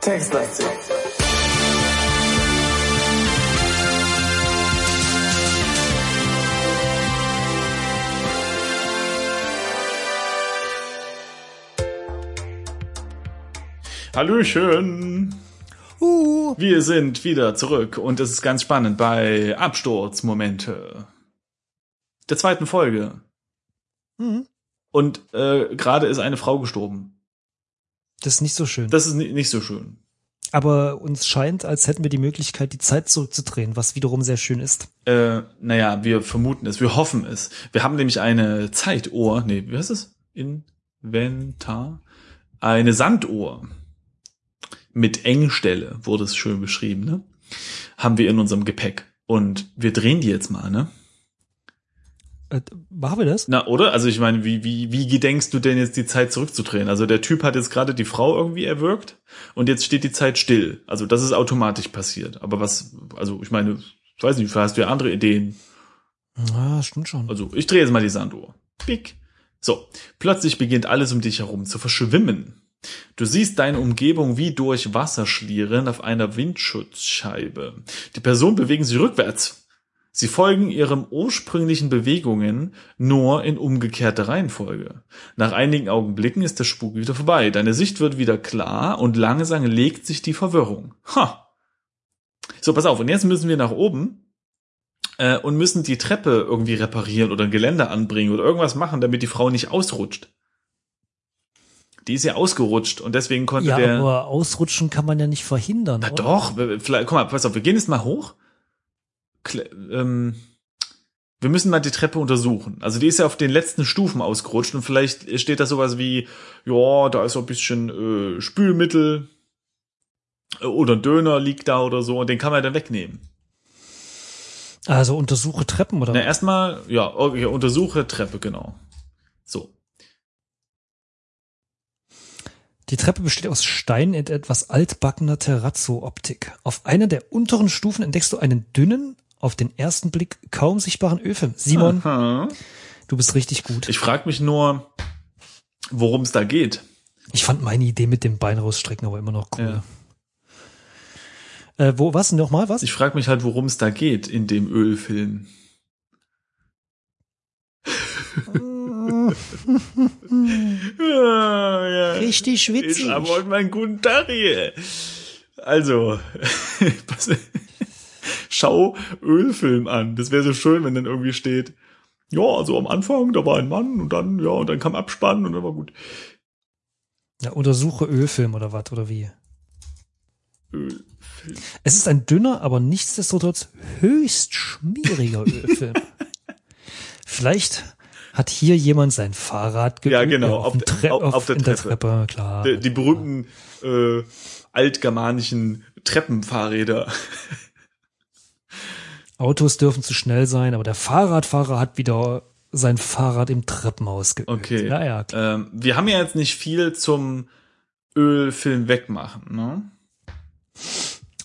Textlastig. Hallöchen. Wir sind wieder zurück und es ist ganz spannend bei Absturzmomente. Der zweiten Folge. Und gerade ist eine Frau gestorben. Das ist nicht so schön. Das ist nicht so schön. Aber uns scheint, als hätten wir die Möglichkeit, die Zeit zurückzudrehen, was wiederum sehr schön ist. Naja, wir vermuten es, wir hoffen es. Wir haben nämlich eine Zeituhr, wie heißt es? Inventar? Eine Sanduhr. Mit Engstelle wurde es schön beschrieben, ne? Haben wir in unserem Gepäck. Und wir drehen die jetzt mal, ne? Machen wir das? Na, oder? Also ich meine, wie gedenkst du denn jetzt die Zeit zurückzudrehen? Also der Typ hat jetzt gerade die Frau irgendwie erwürgt und jetzt steht die Zeit still. Also das ist automatisch passiert. Aber was, also ich meine, ich weiß nicht, hast du ja andere Ideen. Ja, stimmt schon. Also ich drehe jetzt mal die Sanduhr. Pick. So, plötzlich beginnt alles um dich herum zu verschwimmen. Du siehst deine Umgebung wie durch Wasser schlieren auf einer Windschutzscheibe. Die Personen bewegen sich rückwärts. Sie folgen ihren ursprünglichen Bewegungen nur in umgekehrter Reihenfolge. Nach einigen Augenblicken ist der Spuk wieder vorbei. Deine Sicht wird wieder klar und langsam legt sich die Verwirrung. Ha! So, pass auf. Und jetzt müssen wir nach oben und müssen die Treppe irgendwie reparieren oder ein Geländer anbringen oder irgendwas machen, damit die Frau nicht ausrutscht. Die ist ja ausgerutscht und deswegen konnte der... Ja, aber ausrutschen kann man ja nicht verhindern, oder? Na doch. Vielleicht, guck mal, pass auf. Wir gehen jetzt mal hoch. Wir müssen mal die Treppe untersuchen. Also die ist ja auf den letzten Stufen ausgerutscht und vielleicht steht da sowas wie, ja, da ist so ein bisschen Spülmittel oder Döner liegt da oder so und den kann man dann wegnehmen. Also untersuche Treppen oder? Na, erstmal, ja, okay, untersuche Treppe, genau. So. Die Treppe besteht aus Stein in etwas altbackener Terrazzo-Optik. Auf einer der unteren Stufen entdeckst du einen dünnen, auf den ersten Blick kaum sichtbaren Öfen. Simon, Du bist richtig gut. Ich frage mich nur, worum es da geht. Ich fand meine Idee mit dem Bein rausstrecken aber immer noch cool. Ja. Was? Ich frage mich halt, worum es da geht in dem Ölfilm. Ja. Richtig witzig. Ich wollte meinen guten Tag hier. Also, schau Ölfilm an. Das wäre so schön, wenn dann irgendwie steht, ja, also am Anfang, da war ein Mann und dann, ja, und dann kam Abspann und dann war gut. Ja, untersuche Ölfilm oder was, oder wie? Ölfilm. Es ist ein dünner, aber nichtsdestotrotz höchst schmieriger Ölfilm. Vielleicht hat hier jemand sein Fahrrad geölt. Ja, genau, auf der Treppe. Klar. Die berühmten altgermanischen Treppenfahrräder. Autos dürfen zu schnell sein, aber der Fahrradfahrer hat wieder sein Fahrrad im Treppenhaus geölt. Okay. Naja, klar. Wir haben ja jetzt nicht viel zum Ölfilm wegmachen, ne?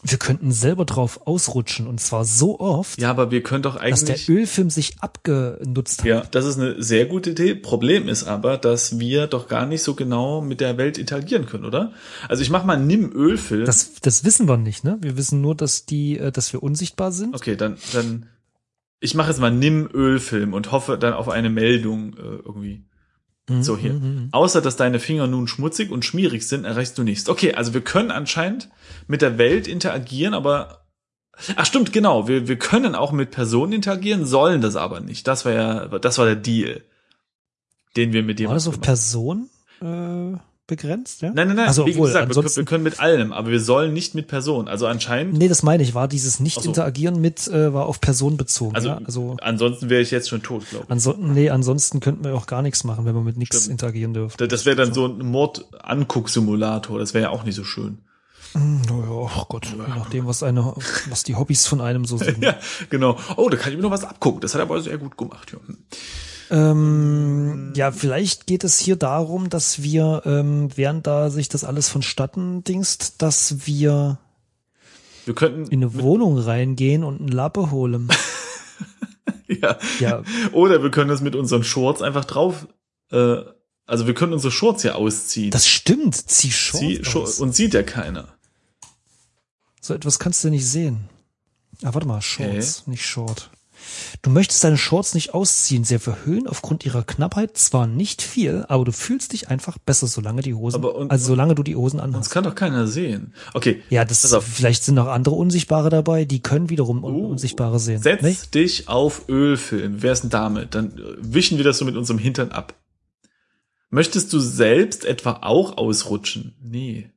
Wir könnten selber drauf ausrutschen und zwar so oft, ja, aber wir können doch eigentlich, dass der Ölfilm sich abgenutzt hat. Ja, das ist eine sehr gute Idee. Problem ist aber, dass wir doch gar nicht so genau mit der Welt interagieren können, oder? Also ich mach mal nimm Ölfilm. Das wissen wir nicht, ne? Wir wissen nur, dass wir unsichtbar sind. Okay, dann ich mache jetzt mal nimm Ölfilm und hoffe dann auf eine Meldung irgendwie. So hier. Außer, dass deine Finger nun schmutzig und schmierig sind, erreichst du nichts. Okay, also wir können anscheinend mit der Welt interagieren, aber... Ach stimmt, genau. Wir können auch mit Personen interagieren, sollen das aber nicht. Das war der Deal, den wir mit jemandem... War das auf Personen begrenzt? Ja? Nein. Also, wie obwohl, gesagt, wir können mit allem, aber wir sollen nicht mit Personen. Also anscheinend... Nee, das meine ich. War dieses Nicht-Interagieren mit, war auf Personen bezogen. Also, ja? Also ansonsten wäre ich jetzt schon tot, glaube ich. Ansonsten könnten wir auch gar nichts machen, wenn wir mit nichts interagieren dürfen. Das wäre dann so ein Mord-Anguck-Simulator. Das wäre ja auch nicht so schön. Naja, ach Gott, je nachdem, was die Hobbys von einem so sind. Ja, genau. Oh, da kann ich mir noch was abgucken. Das hat er aber sehr gut gemacht. Ja. Ja, vielleicht geht es hier darum, dass wir, während da sich das alles vonstatten dingst, dass wir könnten in eine Wohnung reingehen und einen Lappe holen. Ja. Oder wir können das mit unseren Shorts einfach drauf, also wir können unsere Shorts ja ausziehen. Das stimmt, zieh Shorts aus. Und sieht ja keiner. So etwas kannst du nicht sehen. Ah, warte mal, Shorts, nicht Short. Du möchtest deine Shorts nicht ausziehen, sie verhöhen aufgrund ihrer Knappheit zwar nicht viel, aber du fühlst dich einfach besser, solange du die Hosen anhast. Das kann doch keiner sehen. Okay. Ja, vielleicht sind noch andere Unsichtbare dabei, die können wiederum Unsichtbare sehen. Setz dich auf Ölfilm. Wer ist denn damit? Dann wischen wir das so mit unserem Hintern ab. Möchtest du selbst etwa auch ausrutschen? Nee.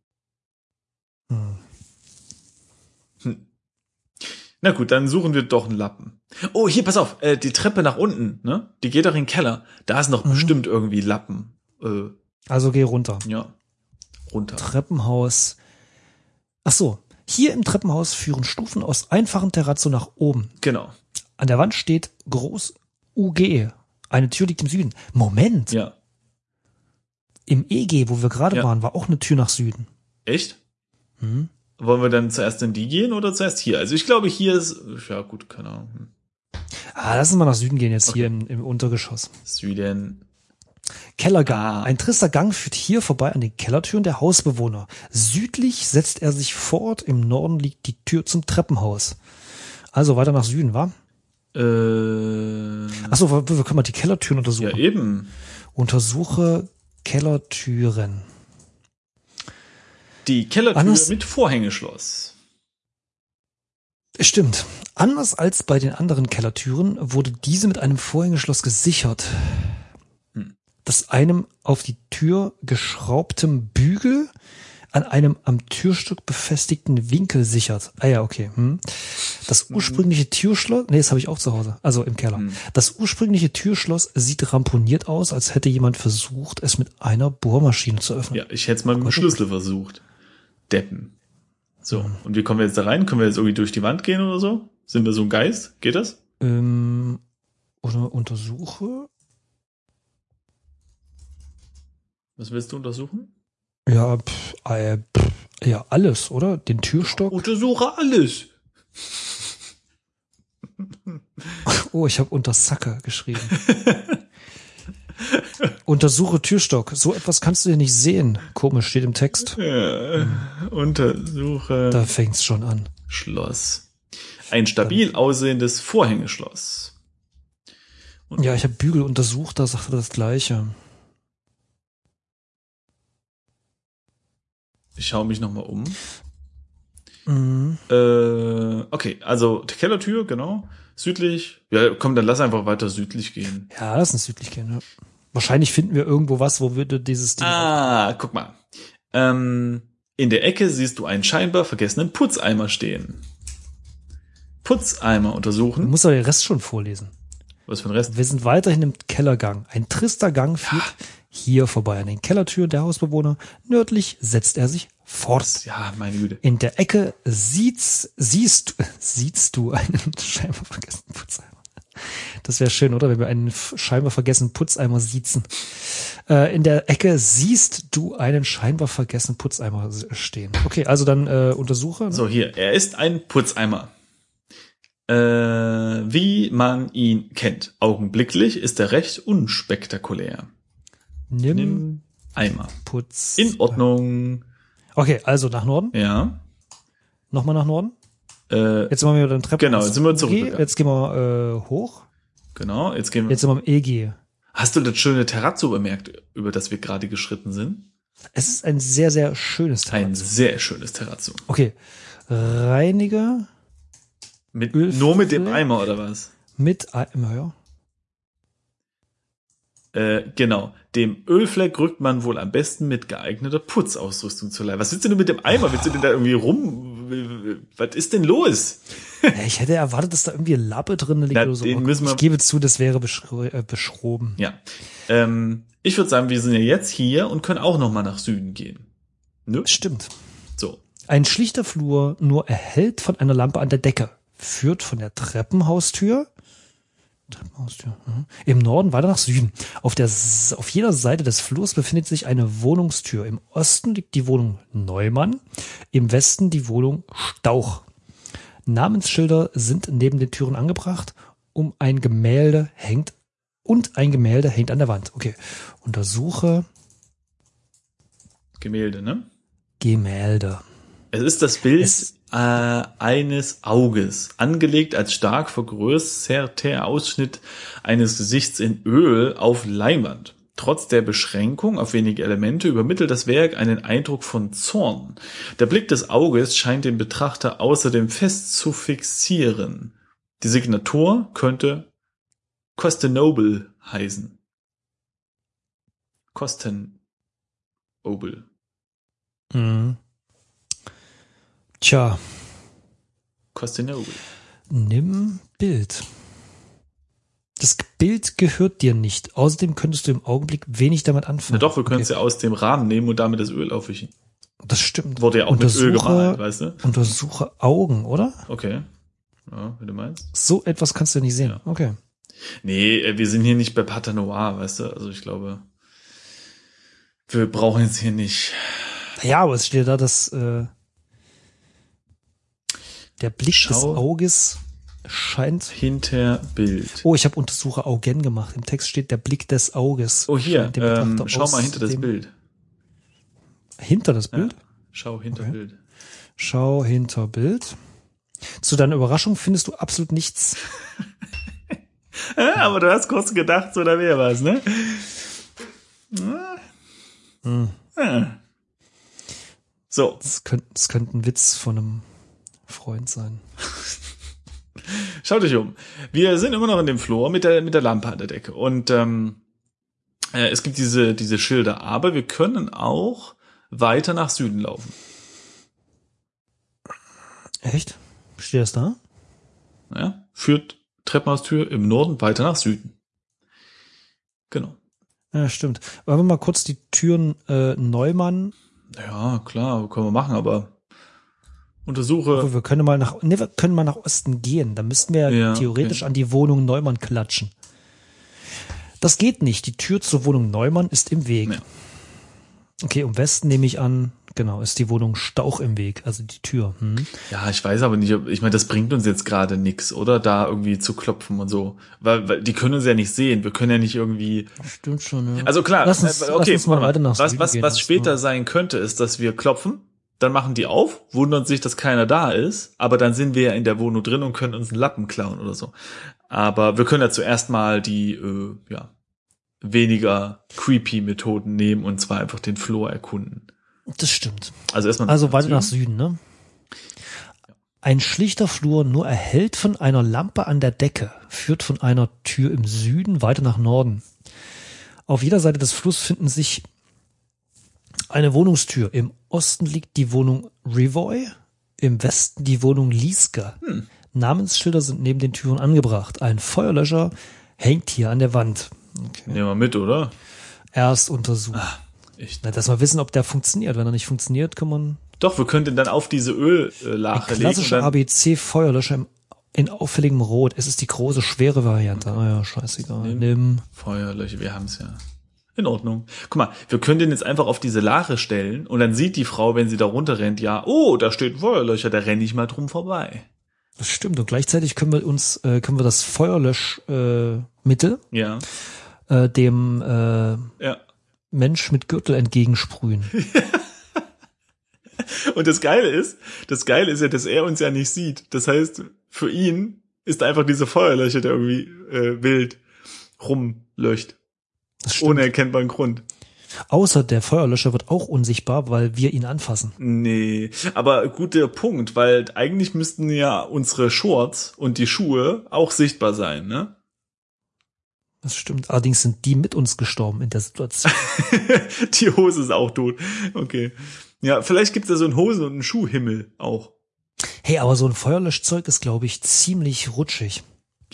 Na gut, dann suchen wir doch einen Lappen. Oh, hier, pass auf, die Treppe nach unten, ne? Die geht doch in den Keller. Da ist noch bestimmt irgendwie Lappen. Also geh runter. Ja, runter. Treppenhaus. Ach so, hier im Treppenhaus führen Stufen aus einfachen Terrazzo nach oben. Genau. An der Wand steht groß UG. Eine Tür liegt im Süden. Moment. Ja. Im EG, wo wir gerade waren, war auch eine Tür nach Süden. Echt? Mhm. Wollen wir dann zuerst in die gehen oder zuerst hier? Also ich glaube, hier ist... Ja gut, keine Ahnung. Lass uns mal nach Süden gehen jetzt hier im Untergeschoss. Süden. Kellergang. Ein trister Gang führt hier vorbei an den Kellertüren der Hausbewohner. Südlich setzt er sich fort, im Norden liegt die Tür zum Treppenhaus. Also weiter nach Süden, wa? Achso, wir können mal die Kellertüren untersuchen. Ja, eben. Untersuche Kellertüren. Die Kellertür mit Vorhängeschloss. Stimmt. Anders als bei den anderen Kellertüren wurde diese mit einem Vorhängeschloss gesichert. Das einem auf die Tür geschraubtem Bügel an einem am Türstück befestigten Winkel sichert. Ah ja, okay. Das ursprüngliche Türschloss... Nee, das habe ich auch zu Hause. Also im Keller. Das ursprüngliche Türschloss sieht ramponiert aus, als hätte jemand versucht, es mit einer Bohrmaschine zu öffnen. Ja, ich hätte es mal mit dem Schlüssel versucht. Deppen. So, und wie kommen wir jetzt da rein? Können wir jetzt irgendwie durch die Wand gehen oder so? Sind wir so ein Geist? Geht das? Oder untersuche? Was willst du untersuchen? Ja, ja, alles, oder? Den Türstock? Untersuche alles. Oh, ich habe unter Sacke geschrieben. Untersuche Türstock. So etwas kannst du ja nicht sehen. Komisch, steht im Text. Ja, untersuche. Da fängt's schon an. Schloss. Ein stabil aussehendes Vorhängeschloss. Und ja, ich habe Bügel untersucht, da sagt er das Gleiche. Ich schaue mich nochmal um. Okay, also die Kellertür, genau. Südlich. Ja, komm, dann lass einfach weiter südlich gehen. Ja, lass uns südlich gehen. Ja. Wahrscheinlich finden wir irgendwo was, wo würde dieses Ding... guck mal. In der Ecke siehst du einen scheinbar vergessenen Putzeimer stehen. Putzeimer untersuchen. Du musst aber den Rest schon vorlesen. Was für ein Rest? Wir sind weiterhin im Kellergang. Ein trister Gang führt... Hier vorbei an den Kellertüren der Hausbewohner. Nördlich setzt er sich fort. Ja, meine Güte. In der Ecke siehst du einen scheinbar vergessenen Putzeimer. Das wäre schön, oder? Wenn wir einen scheinbar vergessenen Putzeimer siezen. In der Ecke siehst du einen scheinbar vergessenen Putzeimer stehen. Okay, also dann untersuche. Ne? So, hier. Er ist ein Putzeimer. Wie man ihn kennt. Augenblicklich ist er recht unspektakulär. Nimm Eimer. Putz. In Ordnung. Okay, also nach Norden. Ja. Nochmal nach Norden. Jetzt sind wir wieder im Treppenhaus. Genau, jetzt sind wir zurück. Jetzt gehen wir hoch. Genau, jetzt gehen wir. Jetzt sind wir im EG. Hast du das schöne Terrazzo bemerkt, über das wir gerade geschritten sind? Es ist ein sehr, sehr schönes Terrazzo. Ein sehr schönes Terrazzo. Okay. Reiniger. Mit Ölfleck. Nur mit dem Eimer, oder was? Mit Eimer, ja. Genau. Dem Ölfleck rückt man wohl am besten mit geeigneter Putzausrüstung zu Leibe. Was willst du denn mit dem Eimer? Willst du denn da irgendwie rum? Was ist denn los? Ich hätte erwartet, dass da irgendwie eine Lappe drin liegt oder so. Ich gebe zu, das wäre beschroben. Ja. Ich würde sagen, wir sind ja jetzt hier und können auch nochmal nach Süden gehen. Ne? Stimmt. So. Ein schlichter Flur, nur erhellt von einer Lampe an der Decke, führt von der Treppenhaustür. Im Norden weiter nach Süden. Auf jeder Seite des Flurs befindet sich eine Wohnungstür. Im Osten liegt die Wohnung Neumann, im Westen die Wohnung Stauch. Namensschilder sind neben den Türen angebracht um ein Gemälde hängt und ein Gemälde hängt an der Wand. Okay, untersuche Gemälde, ne? Gemälde. Es ist das Bild eines Auges, angelegt als stark vergrößerter Ausschnitt eines Gesichts in Öl auf Leinwand. Trotz der Beschränkung auf wenige Elemente übermittelt das Werk einen Eindruck von Zorn. Der Blick des Auges scheint den Betrachter außerdem fest zu fixieren. Die Signatur könnte Costenoble heißen. Costenoble. Mhm. Tja. Costenoble. Nimm Bild. Das Bild gehört dir nicht. Außerdem könntest du im Augenblick wenig damit anfangen. Na doch, wir können es ja aus dem Rahmen nehmen und damit das Öl aufwischen. Das stimmt. Wurde ja auch mit Öl gemalt, weißt du? Untersuche Augen, oder? Okay. Ja, wie du meinst. So etwas kannst du nicht sehen. Ja. Okay. Nee, wir sind hier nicht bei Pater Noir, weißt du? Also ich glaube, wir brauchen jetzt hier nicht. Ja, aber es steht da, dass der Blick des Auges scheint hinter Bild. Oh, ich habe Untersuche Augen gemacht. Im Text steht der Blick des Auges. Oh, hier. Schau mal hinter das Bild. Hinter das Bild? Ja, schau hinter Bild. Schau hinter Bild. Zu deiner Überraschung findest du absolut nichts. Aber du hast kurz gedacht, so da wäre was, ne? Hm. Ja. So. Es könnte ein Witz von einem Freund sein. Schau dich um. Wir sind immer noch in dem Flur mit der Lampe an der Decke und es gibt diese Schilder, aber wir können auch weiter nach Süden laufen. Echt? Steht das da? Ja, führt Treppenhaustür im Norden weiter nach Süden. Genau. Ja, stimmt. Wollen wir mal kurz die Türen Neumann? Ja, klar, können wir machen, aber untersuche. Aber wir können mal nach Osten gehen. Da müssten wir theoretisch an die Wohnung Neumann klatschen. Das geht nicht. Die Tür zur Wohnung Neumann ist im Weg. Nee. Okay, im Westen nehme ich an, genau, ist die Wohnung Stauch im Weg, also die Tür. Hm. Ja, ich weiß aber nicht, ich meine, das bringt uns jetzt gerade nichts, oder? Da irgendwie zu klopfen und so. Weil die können uns ja nicht sehen. Wir können ja nicht irgendwie. Stimmt schon, ja. Also klar, lass uns mal weiter nach Süden gehen. Was später sein könnte, ist, dass wir klopfen. Dann machen die auf, wundern sich, dass keiner da ist, aber dann sind wir ja in der Wohnung drin und können uns einen Lappen klauen oder so. Aber wir können ja zuerst mal die weniger creepy Methoden nehmen und zwar einfach den Flur erkunden. Das stimmt. Also erstmal weiter nach Süden, ne? Ein schlichter Flur, nur erhellt von einer Lampe an der Decke, führt von einer Tür im Süden weiter nach Norden. Auf jeder Seite des Flurs finden sich eine Wohnungstür. Im Osten liegt die Wohnung Revoy, im Westen die Wohnung Lieske. Namensschilder sind neben den Türen angebracht. Ein Feuerlöscher hängt hier an der Wand. Okay. Nehmen wir mit, oder? Erst untersuchen. Dass wir wissen, ob der funktioniert. Wenn er nicht funktioniert, kann man... Doch, wir könnten dann auf diese Öllache legen. Ein klassischer ABC-Feuerlöscher in auffälligem Rot. Es ist die große, schwere Variante. Okay. Naja, scheißegal. Nimm Feuerlöscher, wir haben's ja. In Ordnung. Guck mal, wir können den jetzt einfach auf diese Lache stellen und dann sieht die Frau, wenn sie da runter rennt, da steht ein Feuerlöscher, da renne ich mal drum vorbei. Das stimmt. Und gleichzeitig können wir das Feuerlöschmittel dem Mensch mit Gürtel entgegensprühen. Und das Geile ist ja, dass er uns ja nicht sieht. Das heißt, für ihn ist einfach diese Feuerlöscher, der irgendwie wild rumlöscht. Ohne erkennbaren Grund. Außer der Feuerlöscher wird auch unsichtbar, weil wir ihn anfassen. Nee, aber guter Punkt, weil eigentlich müssten ja unsere Shorts und die Schuhe auch sichtbar sein, ne? Das stimmt. Allerdings sind die mit uns gestorben in der Situation. Die Hose ist auch tot. Okay. Ja, vielleicht gibt's da so einen Hosen- und einen Schuhhimmel auch. Hey, aber so ein Feuerlöschzeug ist, glaube ich, ziemlich rutschig.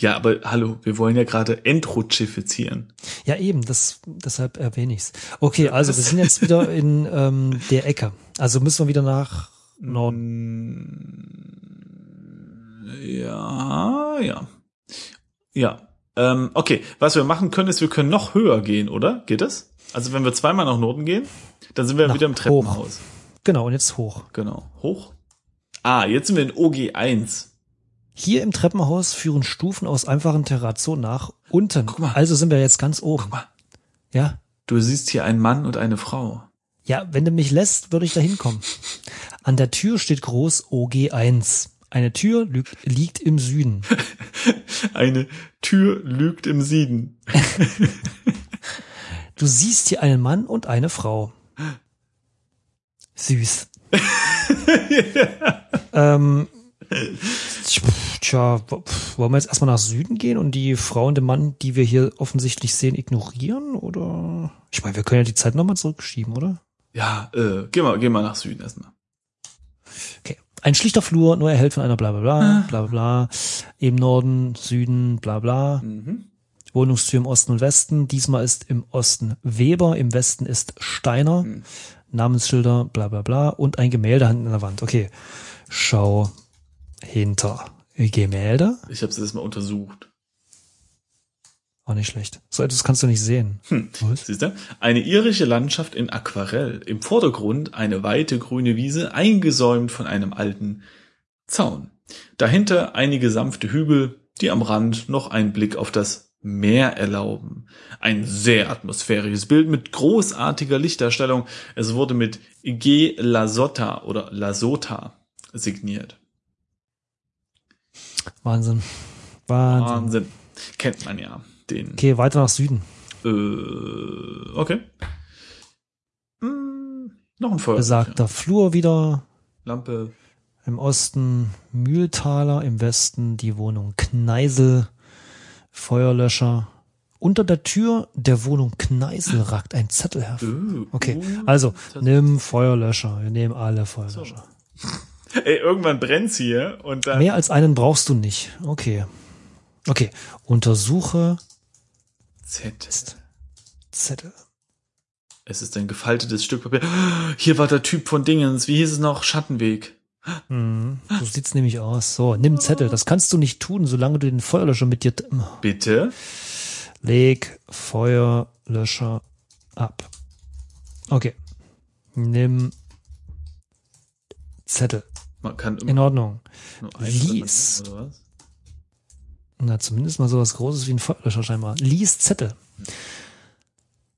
Ja, aber hallo, wir wollen ja gerade entrutschifizieren. Ja, eben, deshalb erwähne ich's. Okay, also wir sind jetzt wieder in der Ecke. Also müssen wir wieder nach Norden. Ja. Okay, was wir machen können, ist, wir können noch höher gehen, oder? Geht das? Also wenn wir zweimal nach Norden gehen, dann sind wir wieder im Treppenhaus. Hoch. Genau, und jetzt hoch. Jetzt sind wir in OG1. Hier im Treppenhaus führen Stufen aus einfachen Terrazzo nach unten. Guck mal. Also sind wir jetzt ganz oben. Guck mal. Ja. Du siehst hier einen Mann und eine Frau. Ja, wenn du mich lässt, würde ich da hinkommen. An der Tür steht groß OG1. Eine Tür liegt im Süden. Eine Tür liegt im Süden. Du siehst hier einen Mann und eine Frau. Süß. Ja. Tja, wollen wir jetzt erstmal nach Süden gehen und die Frau und den Mann, die wir hier offensichtlich sehen, ignorieren? Oder? Ich meine, wir können ja die Zeit nochmal zurückschieben, oder? Ja, geh mal nach Süden erstmal. Okay. Ein schlichter Flur, nur erhellt von einer bla bla bla, bla bla, im Norden, Süden, bla bla. Mhm. Wohnungstür im Osten und Westen. Diesmal ist im Osten Weber, im Westen ist Steiner. Mhm. Namensschilder, bla bla bla. Und ein Gemälde an der Wand. Okay, schau hinter Gemälde. Ich habe es erstmal untersucht. Auch nicht schlecht. So etwas kannst du nicht sehen. Siehst du? Eine irische Landschaft in Aquarell. Im Vordergrund eine weite grüne Wiese, eingesäumt von einem alten Zaun. Dahinter einige sanfte Hügel, die am Rand noch einen Blick auf das Meer erlauben. Ein sehr atmosphärisches Bild mit großartiger Lichtdarstellung. Es wurde mit G. Lasota oder Lasota signiert. Wahnsinn. Wahnsinn. Kennt man ja. Den. Okay, weiter nach Süden. Okay. Noch ein Feuer. Besagter ja. Flur wieder. Lampe. Im Osten Mühltaler, im Westen die Wohnung Kneisel. Feuerlöscher. Unter der Tür der Wohnung Kneisel ragt ein Zettel hervor. Okay, also nimm Feuerlöscher. Wir nehmen alle Feuerlöscher. So. Ey, irgendwann brennt's hier und dann. Mehr als einen brauchst du nicht. Okay. Okay, untersuche Zettel. Es ist ein gefaltetes Stück Papier. Hier war der Typ von Dingens. Wie hieß es noch? Schattenweg. So sieht's nämlich aus. So, nimm Zettel. Das kannst du nicht tun, solange du den Feuerlöscher mit dir... Bitte? Leg Feuerlöscher ab. Okay. Nimm Zettel. Man kann immer. In Ordnung. Lies. Oder was? Na, zumindest mal sowas Großes wie ein Feuerlöscher scheinbar. Lies Zettel.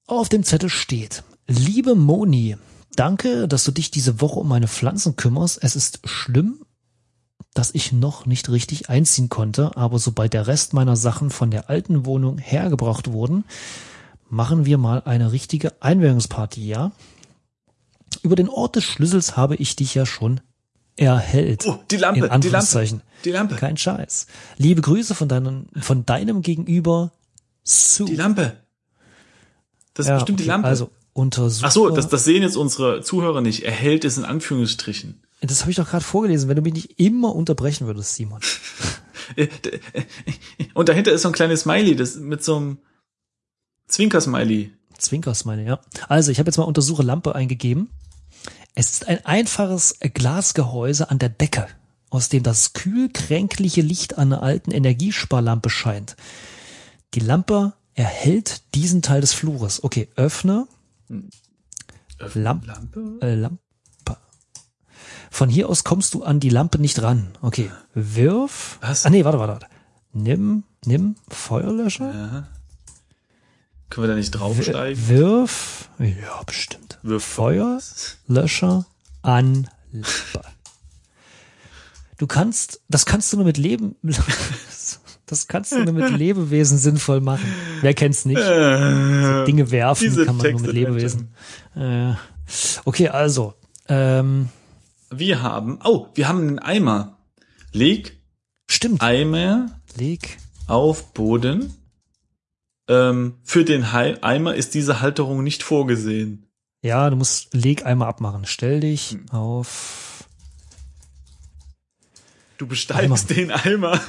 Auf dem Zettel steht: Liebe Moni, danke, dass du dich diese Woche um meine Pflanzen kümmerst. Es ist schlimm, dass ich noch nicht richtig einziehen konnte, aber sobald der Rest meiner Sachen von der alten Wohnung hergebracht wurden, machen wir mal eine richtige Einweihungsparty, ja? Über den Ort des Schlüssels habe ich dich ja schon erhellt. Oh, die Lampe. Kein Scheiß. Liebe Grüße von deinem Gegenüber Sue. Die Lampe. Das ist ja, bestimmt okay, die Lampe. Also untersuche. Ach so, das sehen jetzt unsere Zuhörer nicht. Erhellt ist in Anführungsstrichen. Das habe ich doch gerade vorgelesen, wenn du mich nicht immer unterbrechen würdest, Simon. Und dahinter ist so ein kleines Smiley, das mit so einem Zwinker-Smiley, ja. Also, ich habe jetzt mal untersuche Lampe eingegeben. Es ist ein einfaches Glasgehäuse an der Decke, aus dem das kühl kränkliche Licht einer alten Energiesparlampe scheint. Die Lampe erhellt diesen Teil des Flures. Okay, öffne. Lampe. Von hier aus kommst du an die Lampe nicht ran. Okay, wirf. Was? Ah nee, warte. Nimm Feuerlöscher. Ja. Können wir da nicht draufsteigen? Wirf. Ja, bestimmt. Wirf Feuerlöscher an Lampe. Das kannst du nur mit Lebewesen sinnvoll machen. Wer kennt's nicht? So Dinge werfen kann man Texte nur mit Lebewesen. Okay, also. Wir haben einen Eimer. Leg auf Boden. Für den Eimer ist diese Halterung nicht vorgesehen. Ja, du musst Leg-Eimer abmachen. Stell dich auf. Du besteigst den Eimer.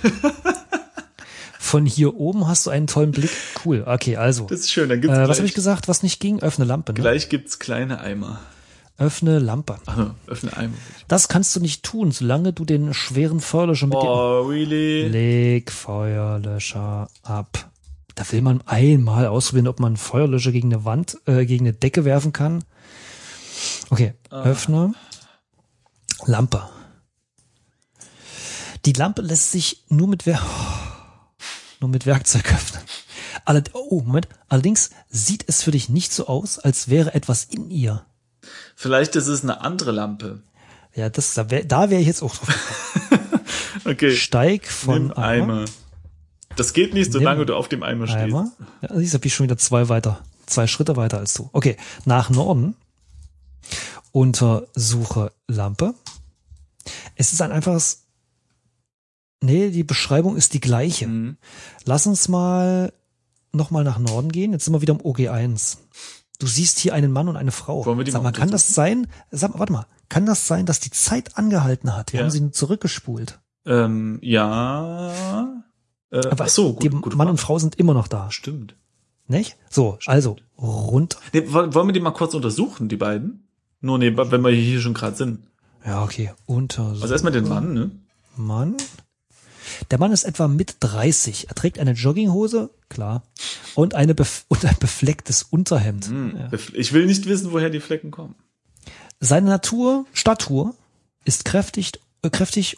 Von hier oben hast du einen tollen Blick. Cool. Okay, also. Das ist schön. Dann gibt's was habe ich gesagt? Was nicht ging? Öffne Lampe. Ne? Gleich gibt's kleine Eimer. Öffne Lampe. Öffne Eimer. Das kannst du nicht tun, solange du den schweren Feuerlöscher mit dir. Really? Leg Feuerlöscher ab. Da will man einmal ausprobieren, ob man einen Feuerlöscher gegen eine Wand, gegen eine Decke werfen kann. Okay, öffne Lampe. Die Lampe lässt sich nur mit Werkzeug öffnen. Allerdings sieht es für dich nicht so aus, als wäre etwas in ihr. Vielleicht ist es eine andere Lampe. Ja, da wäre ich jetzt auch drauf. Okay. Steig von Nimm Eimer. Das geht nicht, solange du auf dem Eimer stehst. Ja, siehst du, bin ich schon wieder zwei Schritte weiter als du. Okay, nach Norden. Unter Suche Lampe. Es ist ein einfaches. Nee, die Beschreibung ist die gleiche. Mhm. Lass uns mal nochmal nach Norden gehen. Jetzt sind wir wieder im OG1. Du siehst hier einen Mann und eine Frau. Sag mal, kann das sein? Warte mal, kann das sein, dass die Zeit angehalten hat? Wir haben sie zurückgespult. Ja. Aber so, gut, Mann und Frau sind immer noch da. Stimmt. Nicht? So, stimmt. Also runter. Nee, wollen wir die mal kurz untersuchen, die beiden? Nur nee, wenn wir hier schon gerade sind. Ja, okay. Untersuchen. Also erstmal den Mann, ne? Mann. Der Mann ist etwa Mitte 30. Er trägt eine Jogginghose, klar, und ein beflecktes Unterhemd. Hm, ja. Ich will nicht wissen, woher die Flecken kommen. Seine Statur ist kräftig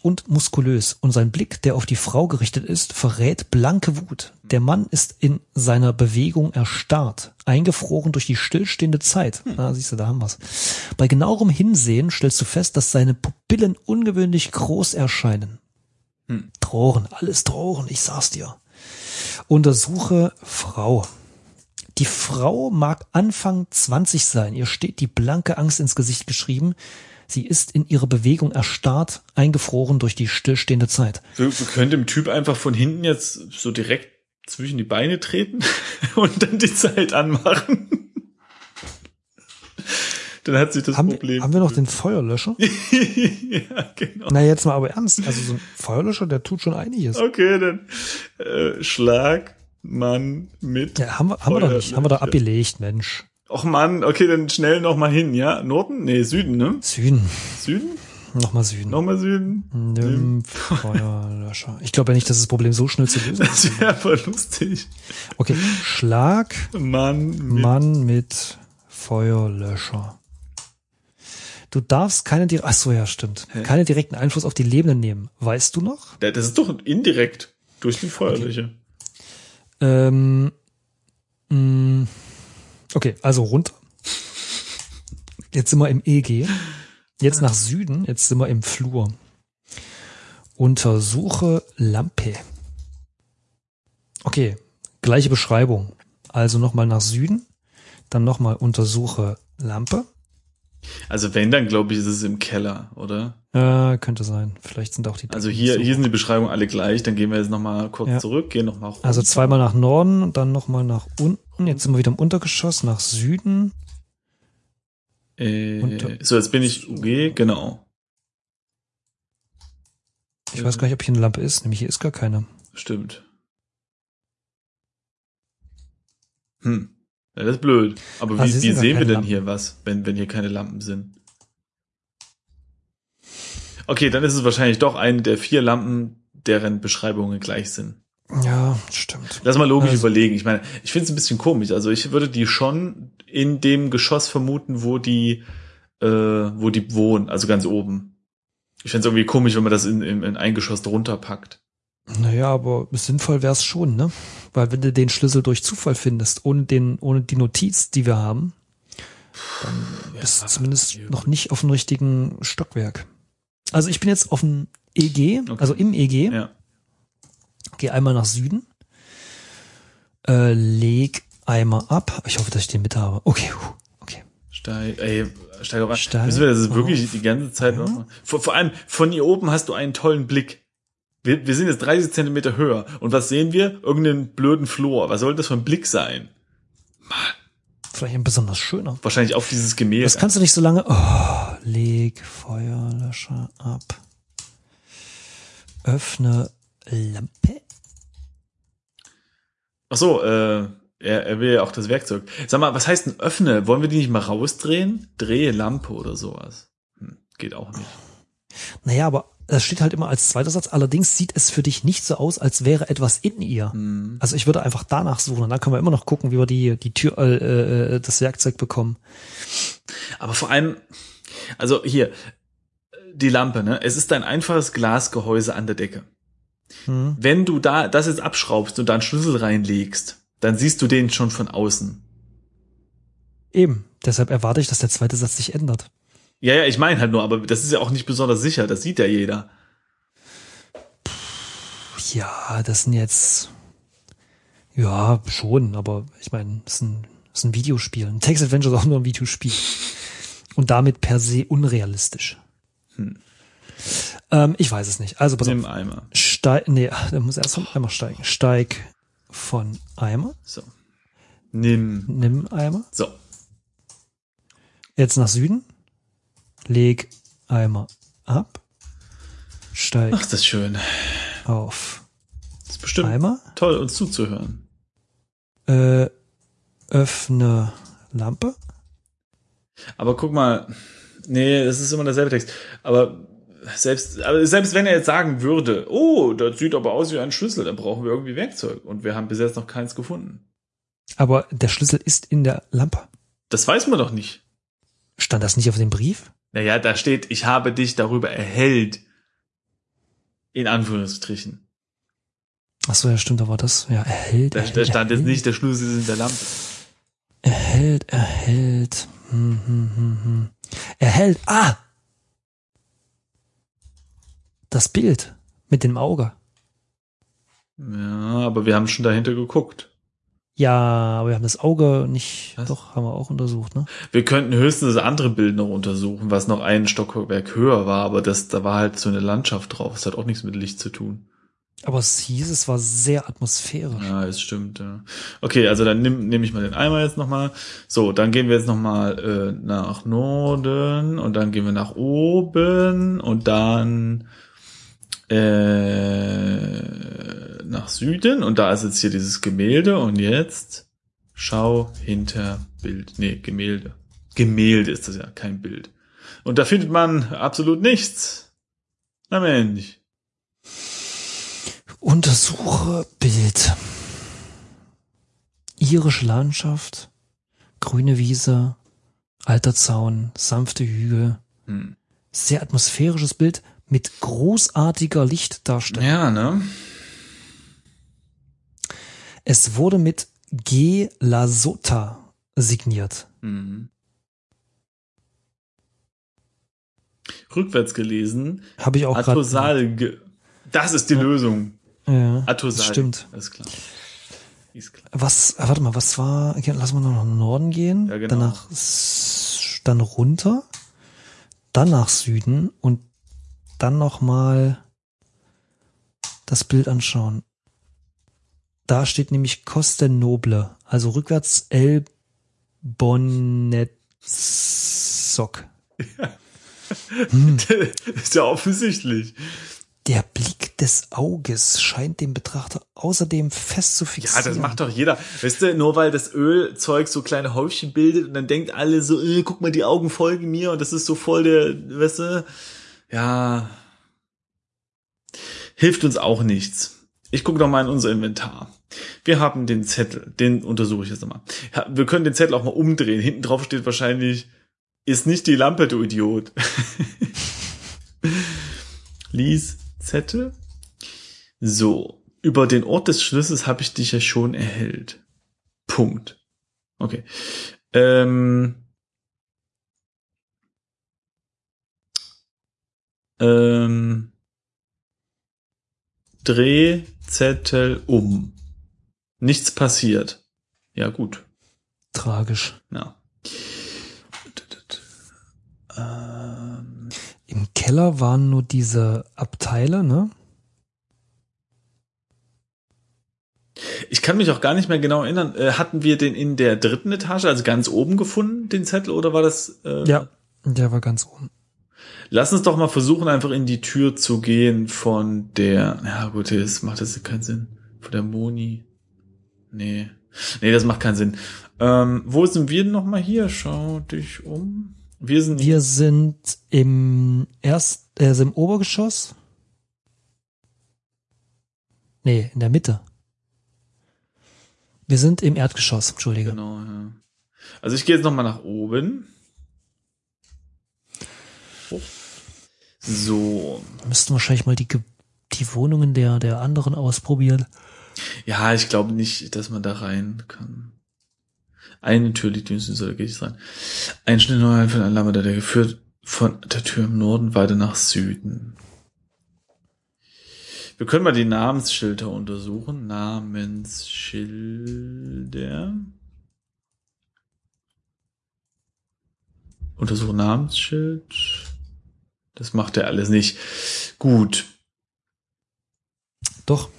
und muskulös, und sein Blick, der auf die Frau gerichtet ist, verrät blanke Wut. Der Mann ist in seiner Bewegung erstarrt, eingefroren durch die stillstehende Zeit. Na, siehst du, da haben wir's. Bei genauerem Hinsehen stellst du fest, dass seine Pupillen ungewöhnlich groß erscheinen. Drohren, alles Drohren, ich sag's dir. Untersuche Frau. Die Frau mag Anfang 20 sein. Ihr steht die blanke Angst ins Gesicht geschrieben. Sie ist in ihrer Bewegung erstarrt, eingefroren durch die stillstehende Zeit. Wir können dem Typ einfach von hinten jetzt so direkt zwischen die Beine treten und dann die Zeit anmachen. Dann hat sich das Problem. Haben wir noch den Feuerlöscher? Ja, genau. Na, jetzt mal aber ernst. Also so ein Feuerlöscher, der tut schon einiges. Okay, dann schlag man mit. Ja, haben wir doch nicht. Haben wir doch abgelegt, Mensch. Och Mann, okay, dann schnell nochmal hin, ja? Norden? Nee, Süden, ne? Süden? Nochmal Süden. Nimm Feuerlöscher. Ich glaube ja nicht, dass das Problem so schnell zu lösen ist. Das wäre aber lustig. Okay, schlag Mann mit Feuerlöscher. Du darfst keine direkten Einfluss auf die Lebenden nehmen. Weißt du noch? Das ist doch indirekt durch die Feuerlöcher. Okay. Okay, also runter. Jetzt sind wir im EG. Jetzt nach Süden. Jetzt sind wir im Flur. Untersuche Lampe. Okay, gleiche Beschreibung. Also nochmal nach Süden. Dann nochmal untersuche Lampe. Also wenn, dann glaube ich, ist es im Keller, oder? Ja, könnte sein. Vielleicht sind auch die... Also hier sind die Beschreibungen alle gleich. Dann gehen wir jetzt nochmal kurz zurück, gehen nochmal hoch. Also zweimal nach Norden und dann nochmal nach unten. Jetzt sind wir wieder im Untergeschoss, nach Süden. Jetzt bin ich UG, genau. Ich weiß gar nicht, ob hier eine Lampe ist. Nämlich hier ist gar keine. Stimmt. Ja, das ist blöd. Aber wie sehen wir denn Lampen hier was, wenn hier keine Lampen sind? Okay, dann ist es wahrscheinlich doch eine der 4 Lampen, deren Beschreibungen gleich sind. Ja, stimmt. Lass mal logisch überlegen. Ich meine, ich finde es ein bisschen komisch. Also ich würde die schon in dem Geschoss vermuten, wo die wohnen, also ganz oben. Ich fände es irgendwie komisch, wenn man das in ein Geschoss drunter packt. Naja, aber sinnvoll wäre es schon, ne? Weil wenn du den Schlüssel durch Zufall findest, ohne die Notiz, die wir haben, dann bist du zumindest noch nicht auf dem richtigen Stockwerk. Also ich bin jetzt auf dem EG, okay. Also im EG. Ja. Gehe einmal nach Süden. Leg Eimer ab. Ich hoffe, dass ich den mit habe. Okay. Steig auf. Müssen wir das wirklich die ganze Zeit noch? Vor allem, von hier oben hast du einen tollen Blick. Wir sind jetzt 30 Zentimeter höher. Und was sehen wir? Irgendeinen blöden Flor. Was soll das für ein Blick sein? Mann. Vielleicht ein besonders schöner. Wahrscheinlich auf dieses Gemälde. Das kannst du nicht so lange... Oh, leg Feuerlöscher ab. Öffne Lampe. Ach so, er will ja auch das Werkzeug. Sag mal, was heißt denn öffne? Wollen wir die nicht mal rausdrehen? Drehe Lampe oder sowas. Geht auch nicht. Naja, aber... Das steht halt immer als zweiter Satz. Allerdings sieht es für dich nicht so aus, als wäre etwas in ihr. Mhm. Also ich würde einfach danach suchen. Und dann können wir immer noch gucken, wie wir die Tür, das Werkzeug bekommen. Aber vor allem, also hier, die Lampe, ne? Es ist ein einfaches Glasgehäuse an der Decke. Hm. Wenn du da das jetzt abschraubst und da einen Schlüssel reinlegst, dann siehst du den schon von außen. Eben. Deshalb erwarte ich, dass der zweite Satz sich ändert. Ja, ich meine halt nur, aber das ist ja auch nicht besonders sicher. Das sieht ja jeder. Ja, das sind jetzt... Ja, schon, aber ich meine, es ist ein Videospiel. Ein Text-Adventure ist auch nur ein Videospiel. Und damit per se unrealistisch. Hm. Ich weiß es nicht. Also pass auf. Nimm Eimer. Da muss erst von Eimer steigen. Steig von Eimer. So. Nimm Eimer. So. Jetzt nach Süden. Leg Eimer ab. Steig. Ach, das ist schön. Auf. Das ist bestimmt Eimer. Toll, uns zuzuhören. Öffne Lampe. Aber guck mal. Nee, das ist immer derselbe Text. Aber selbst wenn er jetzt sagen würde, oh, das sieht aber aus wie ein Schlüssel, dann brauchen wir irgendwie Werkzeug. Und wir haben bis jetzt noch keins gefunden. Aber der Schlüssel ist in der Lampe. Das weiß man doch nicht. Stand das nicht auf dem Brief? Naja, da steht, ich habe dich darüber erhellt. In Anführungsstrichen. Ach so, ja, stimmt, da war das. Ja, erhellt. Da stand jetzt nicht, der Schlüssel ist in der Lampe. Erhellt. Erhellt. Ah! Das Bild mit dem Auge. Ja, aber wir haben schon dahinter geguckt. Ja, aber wir haben das Auge nicht. Was? Doch, haben wir auch untersucht, ne? Wir könnten höchstens das andere Bild noch untersuchen, was noch einen Stockwerk höher war, aber da war halt so eine Landschaft drauf. Es hat auch nichts mit Licht zu tun. Aber es hieß, es war sehr atmosphärisch. Ja, es stimmt, ja. Okay, also dann nehme ich mal den Eimer jetzt nochmal. So, dann gehen wir jetzt nochmal nach Norden und dann gehen wir nach oben und dann nach Süden und da ist jetzt hier dieses Gemälde und jetzt schau hinter Bild. Nee, Gemälde. Gemälde ist das ja, kein Bild. Und da findet man absolut nichts. Na Mensch. Untersuche Bild. Irische Landschaft, grüne Wiese, alter Zaun, sanfte Hügel. Hm. Sehr atmosphärisches Bild. Mit großartiger Lichtdarstellung. Ja, ne? Es wurde mit G. Lasota signiert. Mhm. Rückwärts gelesen. Habe ich auch gerade. Atosal. Das ist die Lösung. Ja, Atosal. Stimmt. Alles klar. Ist klar. Was war? Lass mal noch nach Norden gehen. Ja, genau. Danach dann runter. Dann nach Süden und dann nochmal das Bild anschauen. Da steht nämlich Costenoble, also rückwärts El Bonetzoc. Ja. Hm. Ist ja offensichtlich. Der Blick des Auges scheint dem Betrachter außerdem fest zu fixieren. Ja, das macht doch jeder. Weißt du, nur weil das Ölzeug so kleine Häufchen bildet und dann denkt alle so, guck mal, die Augen folgen mir und das ist so voll der, weißt du, ja, hilft uns auch nichts. Ich gucke nochmal in unser Inventar. Wir haben den Zettel, den untersuche ich jetzt nochmal. Wir können den Zettel auch mal umdrehen. Hinten drauf steht wahrscheinlich, ist nicht die Lampe, du Idiot. Lies Zettel. So, über den Ort des Schlüssels habe ich dich ja schon erhellt. Punkt. Okay. Drehzettel um. Nichts passiert. Ja, gut. Tragisch. Ja. Im Keller waren nur diese Abteile, ne? Ich kann mich auch gar nicht mehr genau erinnern. Hatten wir den in der dritten Etage, also ganz oben gefunden, den Zettel, oder war das? Ja, der war ganz oben. Lass uns doch mal versuchen, einfach in die Tür zu gehen von der... Ja gut, das macht das keinen Sinn. Von der Moni. Nee, das macht keinen Sinn. Wo sind wir denn nochmal hier? Schau dich um. Wir sind im Obergeschoss. Nee, in der Mitte. Wir sind im Erdgeschoss, entschuldige. Genau, ja. Also ich gehe jetzt nochmal nach oben. So. Müssten wahrscheinlich mal die Wohnungen der anderen ausprobieren. Ja, ich glaube nicht, dass man da rein kann. Eine Tür liegt dünnsten, so da gehe ich rein. Ein Schnitt neuer für einen Lammeter, der geführt von der Tür im Norden weiter nach Süden. Wir können mal die Namensschilder untersuchen. Namensschilder. Untersuchen Namensschild. Das macht er alles nicht. Gut. Doch.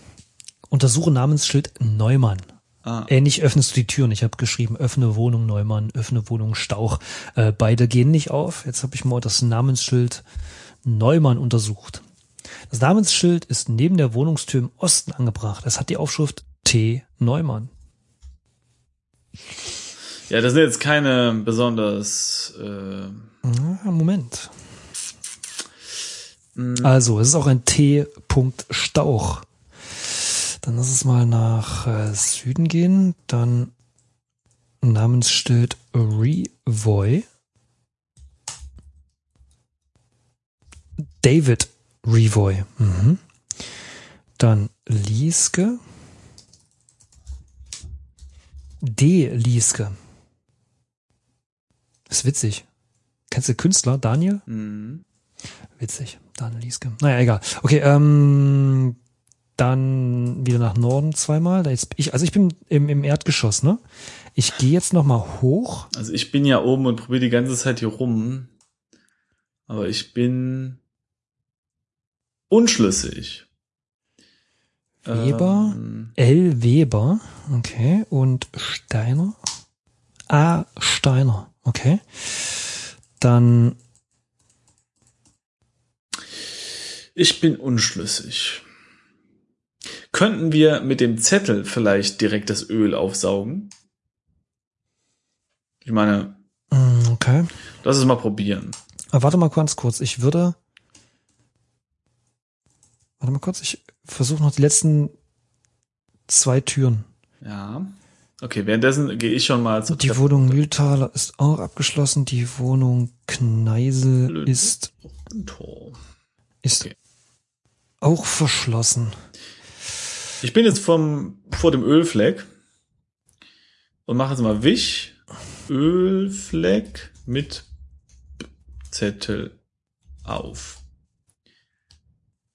Untersuche Namensschild Neumann. Ah. Ähnlich öffnest du die Türen. Ich habe geschrieben, öffne Wohnung Neumann, öffne Wohnung Stauch. Beide gehen nicht auf. Jetzt habe ich mal das Namensschild Neumann untersucht. Das Namensschild ist neben der Wohnungstür im Osten angebracht. Es hat die Aufschrift T. Neumann. Ja, das sind jetzt keine besonders... Moment. Also, es ist auch ein T. Stauch. Dann lass es mal nach Süden gehen. Dann Namensschild Revoy. David Revoy. Mhm. Dann Lieske. D. Lieske. Ist witzig. Kennst du den Künstler, Daniel? Mhm. Witzig, Daniel Lieske. Naja, egal. Okay, dann wieder nach Norden zweimal. Ich bin im Erdgeschoss, ne? Ich gehe jetzt nochmal hoch. Also ich bin ja oben und probiere die ganze Zeit hier rum. Aber ich bin unschlüssig. Weber, L. Weber, okay, und Steiner, A. Steiner, okay. Dann. Ich bin unschlüssig. Könnten wir mit dem Zettel vielleicht direkt das Öl aufsaugen? Ich meine, okay. Lass es mal probieren. Aber warte mal ganz kurz, ich versuche noch die letzten zwei Türen. Ja. Okay, währenddessen gehe ich schon mal zur Treppe. Die Wohnung Mühltaler ist auch abgeschlossen. Die Wohnung Kneisel ist auch verschlossen. Ich bin jetzt vor dem Ölfleck und mache jetzt mal Wisch, Ölfleck mit Zettel auf.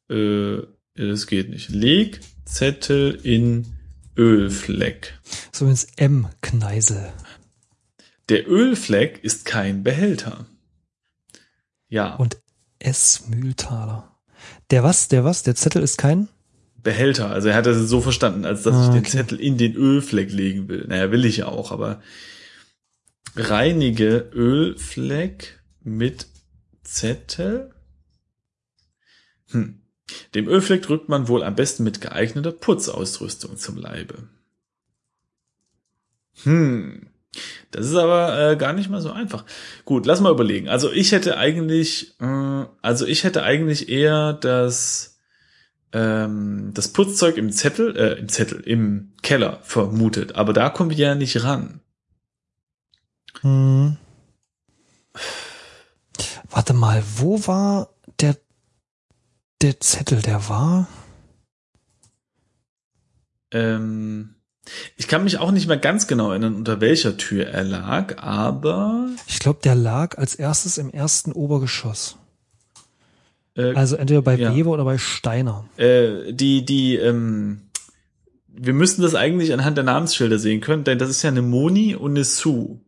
Das geht nicht. Leg Zettel in Ölfleck. So ins M. Kneisel. Der Ölfleck ist kein Behälter. Ja. Und S. Mühltaler. Der was? Der Zettel ist kein? Behälter. Also er hat das so verstanden, als dass ich den Zettel in den Ölfleck legen will. Naja, will ich ja auch, aber reinige Ölfleck mit Zettel. Dem Ölfleck drückt man wohl am besten mit geeigneter Putzausrüstung zum Leibe. Das ist aber gar nicht mal so einfach. Gut, lass mal überlegen. Also ich hätte eigentlich, eher das Putzzeug im Keller vermutet. Aber da kommen wir ja nicht ran. Warte mal, wo war der Zettel, der war? Ich kann mich auch nicht mehr ganz genau erinnern, unter welcher Tür er lag, aber... Ich glaube, der lag als erstes im ersten Obergeschoss. Also entweder bei Weber oder bei Steiner. Wir müssten das eigentlich anhand der Namensschilder sehen können, denn das ist ja eine Moni und eine Sue,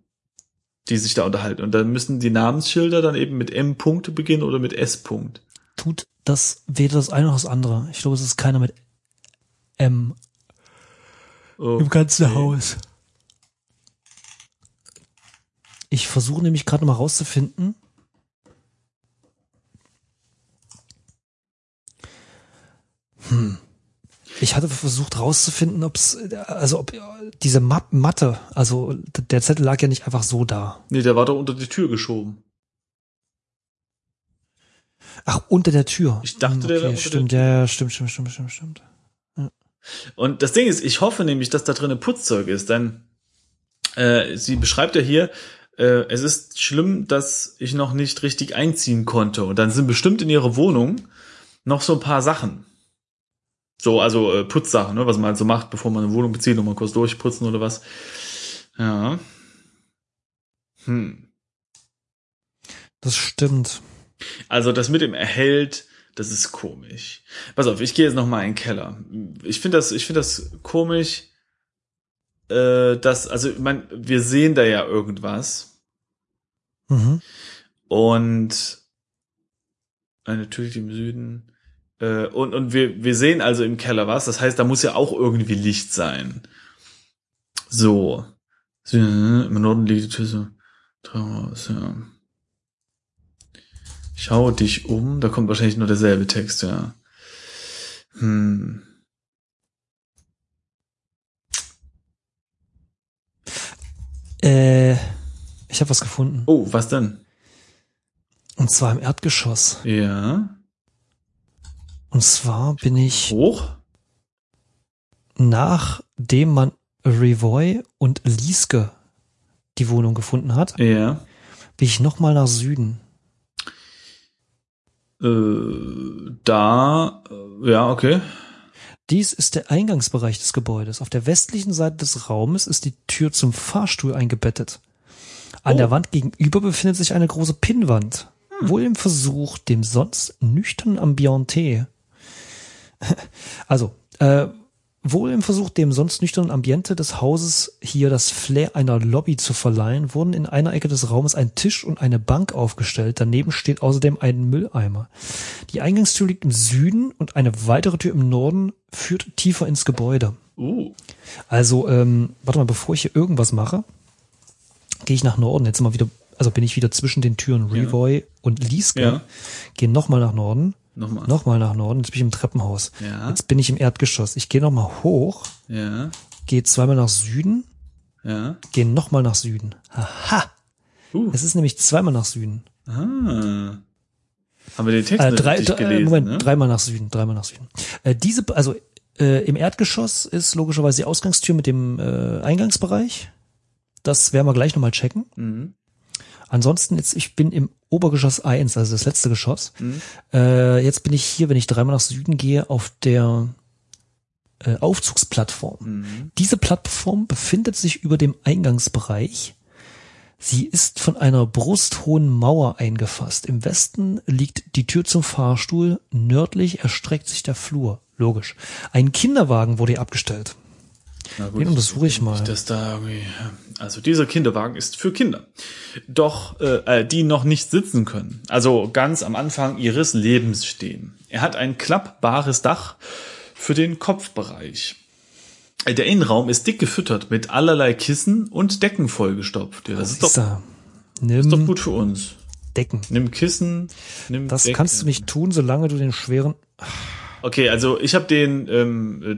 die sich da unterhalten. Und dann müssen die Namensschilder dann eben mit M. Punkte beginnen oder mit S. Punkt. Tut das weder das eine noch das andere. Ich glaube, es ist keiner mit M. Okay. Im ganzen Haus. Ich versuche nämlich gerade noch mal rauszufinden, ich hatte versucht rauszufinden, ob diese Matte, also der Zettel lag ja nicht einfach so da. Nee, der war doch unter die Tür geschoben. Ach, unter der Tür. Ich dachte, okay, stimmt. Ja. Und das Ding ist, ich hoffe nämlich, dass da drin Putzzeug ist, denn sie beschreibt ja hier, es ist schlimm, dass ich noch nicht richtig einziehen konnte. Und dann sind bestimmt in ihrer Wohnung noch so ein paar Sachen. So, also Putzsachen, ne, was man halt so macht, bevor man eine Wohnung bezieht, nochmal kurz durchputzen oder was. Ja. Das stimmt. Also das mit dem Erhält, das ist komisch. Pass auf, ich gehe jetzt nochmal in den Keller. Ich finde das komisch, dass, also ich meine, wir sehen da ja irgendwas. Mhm. Und natürlich im Süden. Und wir sehen also im Keller was. Das heißt, da muss ja auch irgendwie Licht sein. So. Im Norden liegt die Tür so draus, ja. Schau dich um. Da kommt wahrscheinlich nur derselbe Text, ja. Ich habe was gefunden. Oh, was denn? Und zwar im Erdgeschoss. Ja. Und zwar bin ich hoch, nachdem man Revoy und Lieske die Wohnung gefunden hat, ja, bin ich nochmal nach Süden. Ja, okay. Dies ist der Eingangsbereich des Gebäudes. Auf der westlichen Seite des Raumes ist die Tür zum Fahrstuhl eingebettet. An der Wand gegenüber befindet sich eine große Pinnwand. Wohl im Versuch, dem sonst nüchternen Ambiente des Hauses hier das Flair einer Lobby zu verleihen, wurden in einer Ecke des Raumes ein Tisch und eine Bank aufgestellt. Daneben steht außerdem ein Mülleimer. Die Eingangstür liegt im Süden und eine weitere Tür im Norden führt tiefer ins Gebäude. Also, warte mal, bevor ich hier irgendwas mache, gehe ich nach Norden. Jetzt mal wieder, also bin ich wieder zwischen den Türen Revoy und Lieske. Ja. Gehe nochmal nach Norden. Nochmal nach Norden, jetzt bin ich im Treppenhaus. Ja. Jetzt bin ich im Erdgeschoss. Ich gehe nochmal hoch, ja, gehe zweimal nach Süden, ja, gehe nochmal nach Süden. Aha! Es ist nämlich zweimal nach Süden. Ah. Haben wir den Text richtig gelesen? Moment, ne? Dreimal nach Süden. Im Erdgeschoss ist logischerweise die Ausgangstür mit dem Eingangsbereich. Das werden wir gleich nochmal checken. Mhm. Ansonsten, ich bin im Obergeschoss 1, also das letzte Geschoss. Jetzt bin ich hier, wenn ich dreimal nach Süden gehe, auf der Aufzugsplattform. Diese Plattform befindet sich über dem Eingangsbereich. Sie ist von einer brusthohen Mauer eingefasst. Im Westen liegt die Tür zum Fahrstuhl, nördlich erstreckt sich der Flur. Logisch. Ein Kinderwagen wurde hier abgestellt. Na gut, den untersuche ich mal. Also dieser Kinderwagen ist für Kinder, doch die noch nicht sitzen können, also ganz am Anfang ihres Lebens stehen. Er hat ein klappbares Dach für den Kopfbereich. Der Innenraum ist dick gefüttert mit allerlei Kissen und Decken vollgestopft. Ja, das ist doch gut für uns. Decken. Nimm Kissen, nimm das Decken. Das kannst du nicht tun, solange du den schweren... Okay, also ich habe den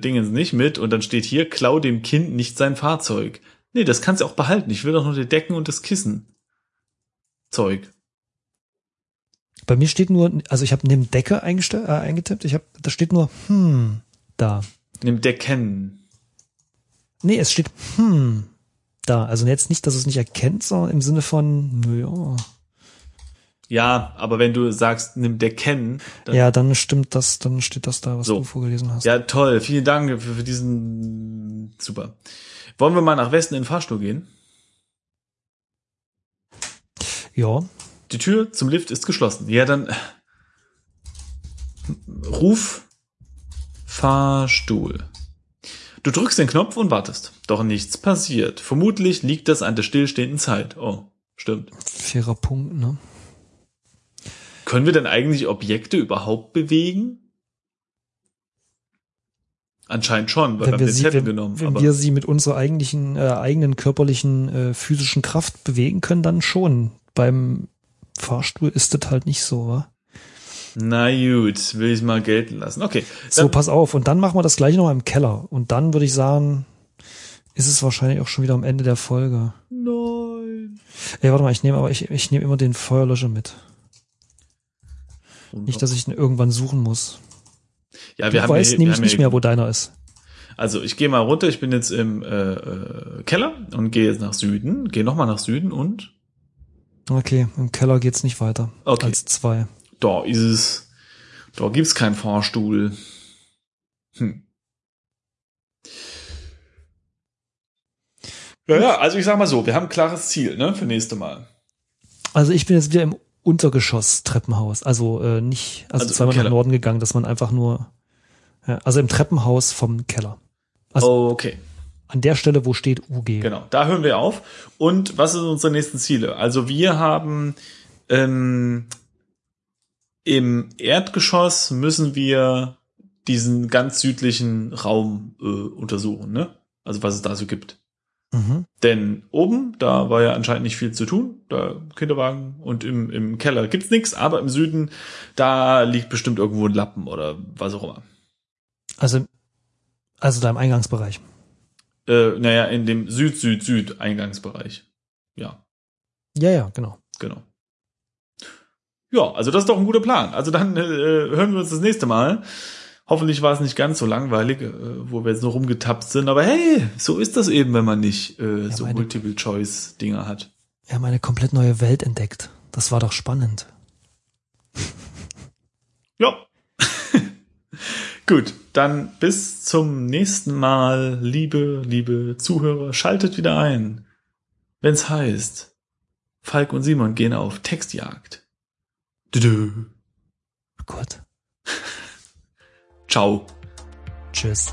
Dingens nicht mit und dann steht hier, klau dem Kind nicht sein Fahrzeug. Nee, das kannst du auch behalten. Ich will doch nur die Decken und das Kissen. Zeug. Bei mir steht nur, also ich habe neben Decke eingetippt, da steht nur, da. Nimm Decken. Nee, es steht, da. Also jetzt nicht, dass es nicht erkennt, sondern im Sinne von, naja. Ja, aber wenn du sagst, nimm Decken. Dann stimmt das, dann steht das da, was so. Du vorgelesen hast. Ja, toll. Vielen Dank für diesen, super. Wollen wir mal nach Westen in den Fahrstuhl gehen? Ja. Die Tür zum Lift ist geschlossen. Ja, dann ruf Fahrstuhl. Du drückst den Knopf und wartest. Doch nichts passiert. Vermutlich liegt das an der stillstehenden Zeit. Oh, stimmt. Fairer Punkt, ne? Können wir denn eigentlich Objekte überhaupt bewegen? Anscheinend schon, weil wir sie mit unserer eigenen körperlichen, physischen Kraft bewegen können, dann schon. Beim Fahrstuhl ist das halt nicht so, wa? Na gut, will ich mal gelten lassen. Okay. So, pass auf. Und dann machen wir das gleich nochmal im Keller. Und dann würde ich sagen, ist es wahrscheinlich auch schon wieder am Ende der Folge. Nein. Ey, warte mal, ich nehme immer den Feuerlöscher mit. Nicht, dass ich ihn irgendwann suchen muss. Ja, du weißt nämlich nicht mehr, wo deiner ist. Also ich gehe mal runter, ich bin jetzt im Keller und gehe jetzt nach Süden, gehe nochmal nach Süden und Okay, im Keller geht's nicht weiter als 2. Da ist es. Da gibt's keinen Fahrstuhl. Ja, also ich sag mal so, wir haben ein klares Ziel, ne, für nächste Mal. Also ich bin jetzt wieder im Untergeschoss-Treppenhaus, also nicht, also zweimal nach Norden gegangen, dass man einfach nur, ja, also im Treppenhaus vom Keller. Also okay. An der Stelle, wo steht UG. Genau, da hören wir auf. Und was sind unsere nächsten Ziele? Also wir haben im Erdgeschoss müssen wir diesen ganz südlichen Raum untersuchen, ne? Also was es da so gibt. Mhm. Denn oben, da war ja anscheinend nicht viel zu tun, da Kinderwagen, und im Keller gibt's nichts, aber im Süden, da liegt bestimmt irgendwo ein Lappen oder was auch immer. Also da im Eingangsbereich. Naja, in dem Süd-Süd-Süd-Eingangsbereich. Ja. Ja, genau. Genau. Ja, also das ist doch ein guter Plan. Also dann hören wir uns das nächste Mal. Hoffentlich war es nicht ganz so langweilig, wo wir jetzt noch rumgetappt sind. Aber hey, so ist das eben, wenn man nicht so Multiple-Choice-Dinger hat. Wir haben eine komplett neue Welt entdeckt. Das war doch spannend. Ja. Gut, dann bis zum nächsten Mal, liebe Zuhörer. Schaltet wieder ein, wenn es heißt, Falk und Simon gehen auf Textjagd. Dö. Oh Gott. Ciao. Tschüss.